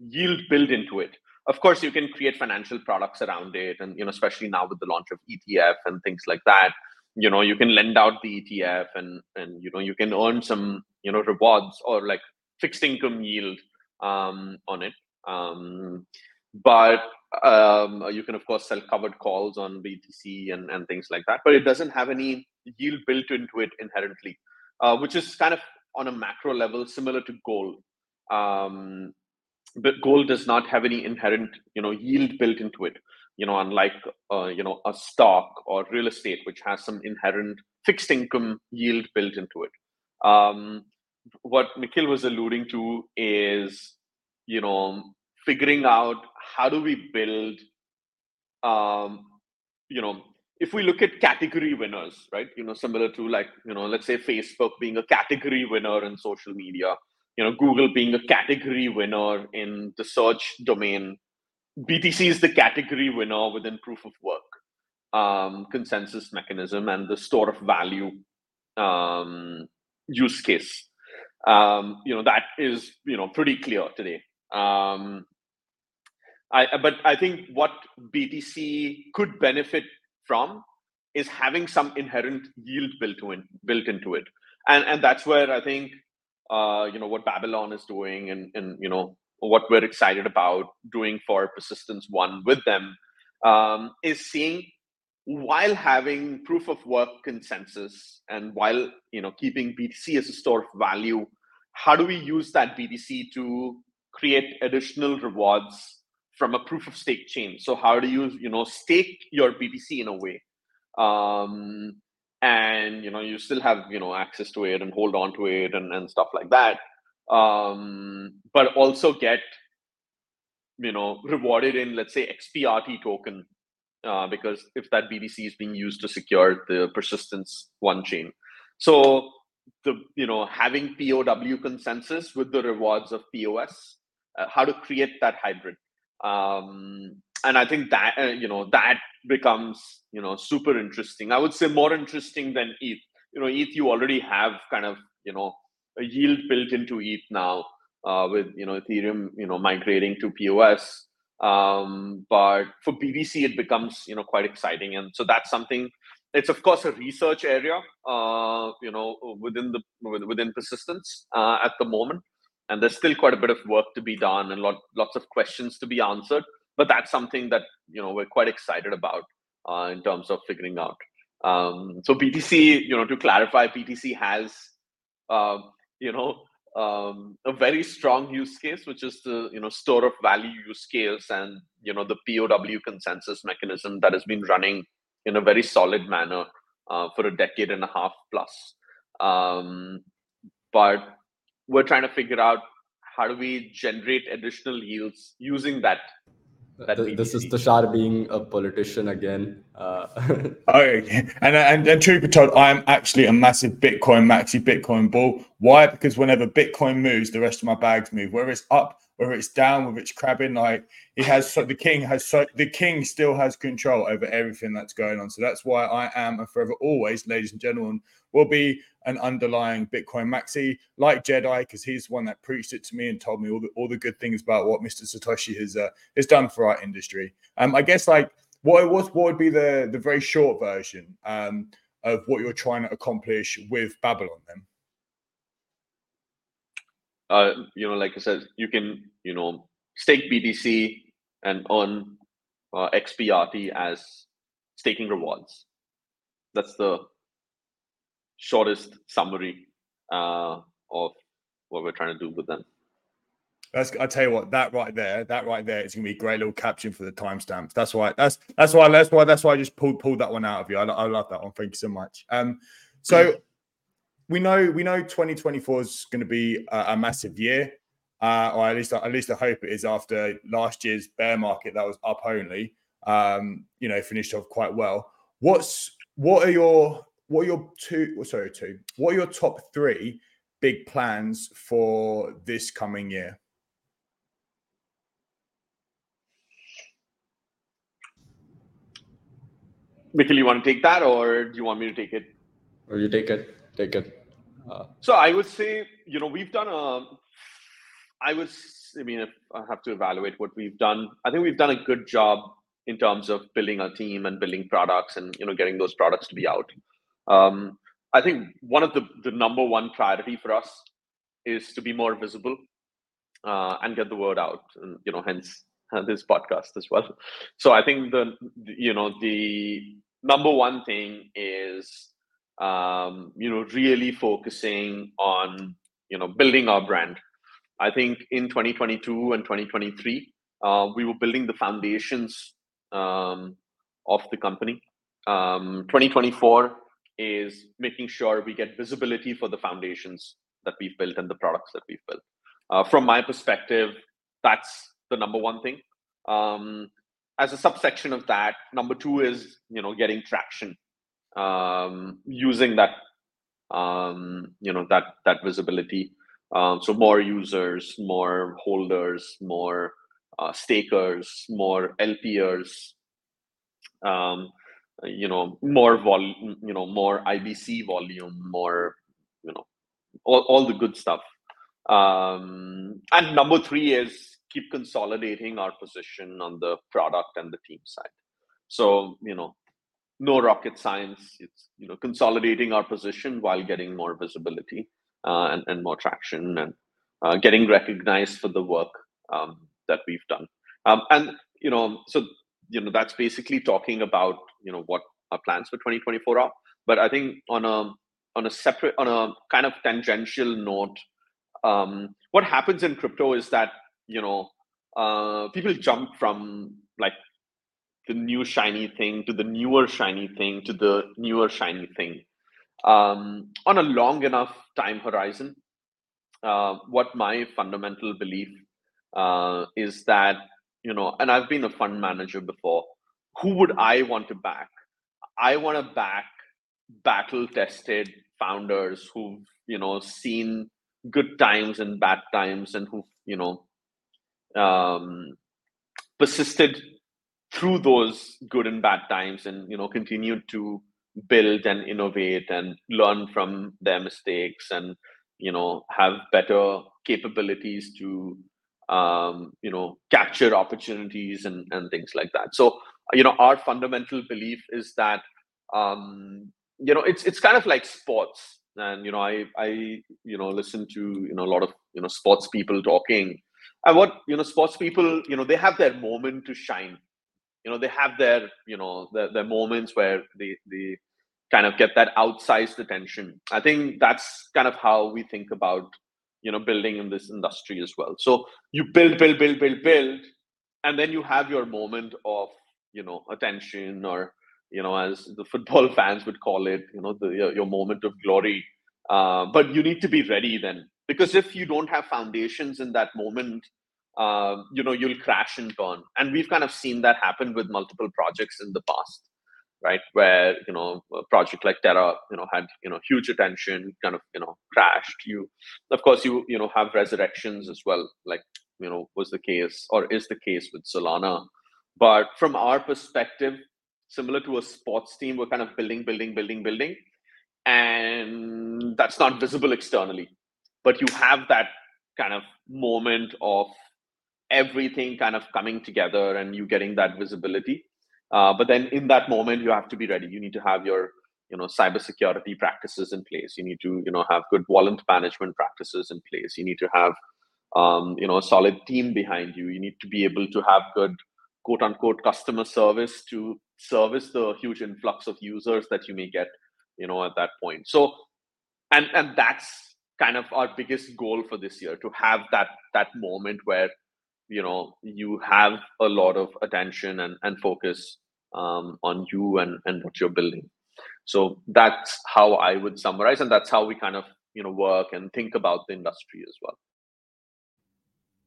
yield built into it. Of course, you can create financial products around it, and you know especially now with the launch of E T F and things like that, you know you can lend out the E T F and and you know you can earn some you know rewards or like fixed income yield um, on it. Um, But um, you can, of course, sell covered calls on B T C and, and things like that. But it doesn't have any yield built into it inherently, uh, which is kind of on a macro level similar to gold. Um, but gold does not have any inherent, you know, yield built into it. You know, unlike uh, you know a stock or real estate, which has some inherent fixed income yield built into it. Um, what Mikhail was alluding to is, you know. figuring out how do we build, um, you know, if we look at category winners, right? You know, similar to like, you know, let's say Facebook being a category winner in social media, you know, Google being a category winner in the search domain. B T C is the category winner within proof of work, um, consensus mechanism, and the store of value um, use case. Um, you know, that is, you know, pretty clear today. Um, I, but I think what B T C could benefit from is having some inherent yield built to in, built into it, and and that's where I think uh, you know what Babylon is doing, and and you know what we're excited about doing for Persistence One with them um, is seeing while having proof of work consensus and while you know keeping B T C as a store of value, how do we use that B T C to create additional rewards from a proof of stake chain? So how do you, you know, stake your B T C in a way? Um, and you know you still have you know access to it and hold on to it and, and stuff like that, um, but also get you know rewarded in, let's say, X P R T token, uh, because if that B B C is being used to secure the Persistence One chain. So the you know having P O W consensus with the rewards of P O S, uh, how to create that hybrid, um, and I think that uh, you know that becomes you know super interesting. I would say more interesting than E T H. You know, E T H you already have kind of you know a yield built into E T H now, uh, with you know Ethereum you know migrating to P O S. Um, but for B B C it becomes you know quite exciting, and so that's something. It's of course a research area, uh, you know, within the within Persistence uh, at the moment, and there's still quite a bit of work to be done and lot lots of questions to be answered. But that's something that you know we're quite excited about uh, in terms of figuring out. Um, so B T C, you know, to clarify, B T C has uh, you know um, a very strong use case, which is the you know store of value use case, and you know the P O W consensus mechanism that has been running in a very solid manner uh, for a decade and a half plus. Um, but we're trying to figure out how do we generate additional yields using that. that the, this is Tushar being a politician again. Uh, oh, and, and, and truth be told, I am actually a massive Bitcoin, maxi Bitcoin bull. Why? Because whenever Bitcoin moves, the rest of my bags move. Whether it's up, whether it's down, whether it's crabbing, like it has, so the king has, so the king still has control over everything that's going on. So that's why I am and forever always, ladies and gentlemen, will be an underlying Bitcoin maxi, like Jedi, because he's the one that preached it to me and told me all the all the good things about what Mister Satoshi has uh, has done for our industry. Um, I guess like what was what would be the the very short version um of what you're trying to accomplish with Babylon then. Uh, you know, like I said, you can, you know, stake B T C and earn uh, X P R T as staking rewards. That's the shortest summary uh, of what we're trying to do with them. That's, I tell you what, that right there, that right there is going to be a great little caption for the timestamps. That's why, that's that's why, that's why, that's why I just pulled pulled that one out of you. I, I love that one. Thank you so much. Um, so. We know we know twenty twenty-four is going to be a, a massive year, uh, or at least at least I hope it is. After last year's bear market that was up only, um, you know, finished off quite well. What's what are your what are your two sorry two what are your top three big plans for this coming year? Mikhail, you want to take that, or do you want me to take it? Or you take it. Take it. Uh, so I would say, you know, we've done a, I would, I mean, if I have to evaluate what we've done, I think we've done a good job in terms of building our team and building products and, you know, getting those products to be out. Um, I think one of the, the number one priority for us is to be more visible uh, and get the word out, and, you know, hence uh, this podcast as well. So I think the, the you know, the number one thing is, um you know really focusing on you know building our brand. I think in twenty twenty-two and twenty twenty-three uh we were building the foundations um of the company. um twenty twenty-four is making sure we get visibility for the foundations that we've built and the products that we've built. Uh, from my perspective, that's the number one thing. Um as a subsection of that, number two is you know getting traction, um using that um you know that that visibility, um so more users, more holders, more uh, stakers, more L P ers, um you know more vol you know more I B C volume, more you know all, all the good stuff. Um and number three is keep consolidating our position on the product and the team side. So you know no rocket science. It's you know consolidating our position while getting more visibility uh, and and more traction, and uh, getting recognized for the work um, that we've done. Um, and you know, so you know that's basically talking about you know what our plans for twenty twenty-four are. But I think on a on a separate on a kind of tangential note, um, what happens in crypto is that you know uh, people jump from like the new shiny thing to the newer shiny thing to the newer shiny thing. um, on a long enough time horizon, uh, what my fundamental belief uh, is that, you know, and I've been a fund manager before, who would I want to back? I want to back battle-tested founders who've, you know, seen good times and bad times and who, you know, um, persisted through those good and bad times and, you know, continued to build and innovate and learn from their mistakes and, you know, have better capabilities to, um, you know, capture opportunities and, and things like that. So, you know, our fundamental belief is that, um, you know, it's, it's kind of like sports. And, you know, I, I, you know, listen to, you know, a lot of, you know, sports people talking. And what, you know, sports people, you know, they have their moment to shine. You know, they have their, you know, their, their moments where they, they kind of get that outsized attention. I think that's kind of how we think about, you know, building in this industry as well. So you build, build, build, build, build, and then you have your moment of, you know, attention or, you know, as the football fans would call it, you know, the, your, your moment of glory. Uh, but you need to be ready then, because if you don't have foundations in that moment, uh, you know, you'll crash and burn. And we've kind of seen that happen with multiple projects in the past, right? Where, you know, a project like Terra, you know, had, you know, huge attention, kind of, you know, crashed. You, of course, you, you know, have resurrections as well, like, you know, was the case or is the case with Solana. But from our perspective, similar to a sports team, we're kind of building, building, building, building. And that's not visible externally. But you have that kind of moment of everything kind of coming together and you getting that visibility. Uh, but then in that moment, you have to be ready. You need to have your, you know, cybersecurity practices in place. You need to, you know, have good wallet management practices in place. You need to have, um, you know, a solid team behind you. You need to be able to have good, quote unquote, customer service to service the huge influx of users that you may get, you know, at that point. So, and, and that's kind of our biggest goal for this year, to have that, that moment where, you know, you have a lot of attention and, and focus um, on you and, and what you're building. So that's how I would summarize. And that's how we kind of, you know, work and think about the industry as well.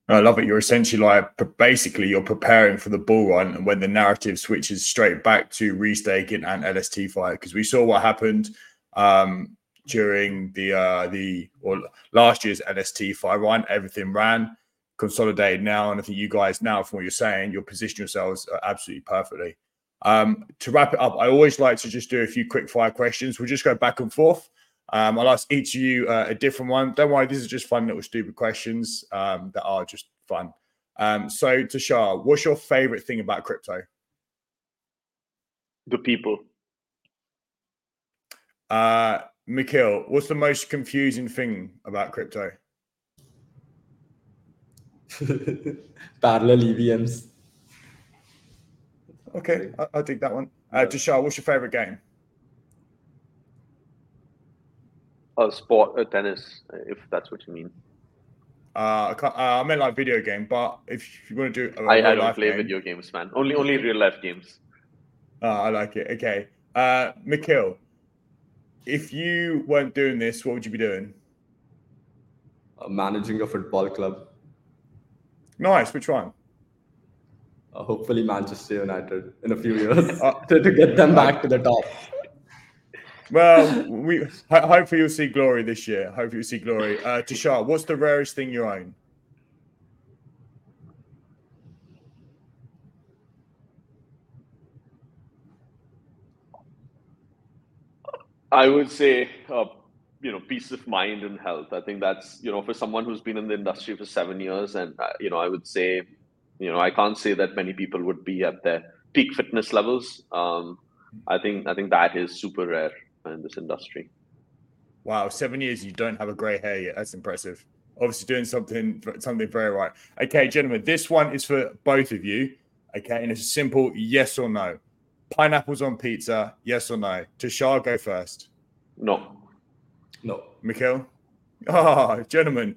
I love it. You're essentially like, basically you're preparing for the bull run, and when the narrative switches straight back to restaking and L S T fire, because we saw what happened um, during the uh, the or last year's L S T fire run. Everything ran, consolidated now, and I think you guys now, from what you're saying, you're positioning yourselves absolutely perfectly. Um, to wrap it up, I always like to just do a few quick fire questions. We'll just go back and forth. Um, I'll ask each of you uh, a different one. Don't worry, these are just fun little stupid questions um, that are just fun. Um, so, Tushar, what's your favorite thing about crypto? The people. Uh, Mikhail, what's the most confusing thing about crypto? Parallel E V Ms. Okay, I- I'll take that one. Uh, Tushar, what's your favorite game? Oh, sport, uh, tennis, if that's what you mean. Uh, I, can't, uh, I meant like video game, but if you want to do... A I, I don't play game, video games, man. Only only real-life games. Uh, I like it. Okay. Uh, Mikhail, if you weren't doing this, what would you be doing? Uh, managing a football club. Nice. Which one? Uh, hopefully Manchester United in a few years uh, to, to get them back to the top. Well, we hopefully you'll see glory this year. Hopefully you'll see glory. Uh, Tushar, what's the rarest thing you own? I would say, uh, you know, peace of mind and health. I think that's, you know, for someone who's been in the industry for seven years and, uh, you know, I would say, you know, I can't say that many people would be at their peak fitness levels. Um, I think I think that is super rare in this industry. Wow, seven years you don't have a grey hair yet. That's impressive. Obviously doing something something very right. Okay, gentlemen, this one is for both of you. Okay, and it's a simple yes or no. Pineapples on pizza, yes or no? Tushar, go first. No. No. Mikhail? Oh, gentlemen.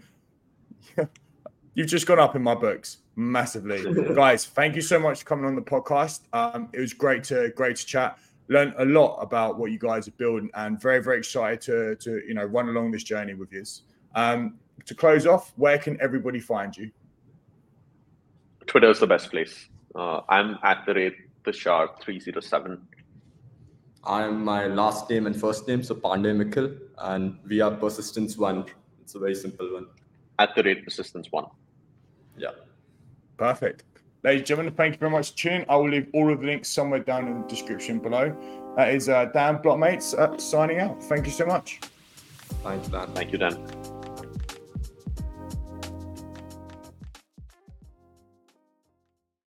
You've just gone up in my books. Massively. Guys, thank you so much for coming on the podcast. Um, it was great to great to chat. learned a lot about what you guys are building, and very, very excited to, to you know, run along this journey with you. Um, to close off, where can everybody find you? Twitter is the best place. Uh, I'm at the rate Tushar three oh seven. I'm my last name and first name, so Pandey Mickle, and we are Persistence One. It's a very simple one. At the rate Persistence One. Yeah. Perfect. Ladies and gentlemen, thank you very much for tuning. I will leave all of the links somewhere down in the description below. That is uh, Dan Blockmates uh, signing out. Thank you so much. Thanks, Dan. Thank you, Dan.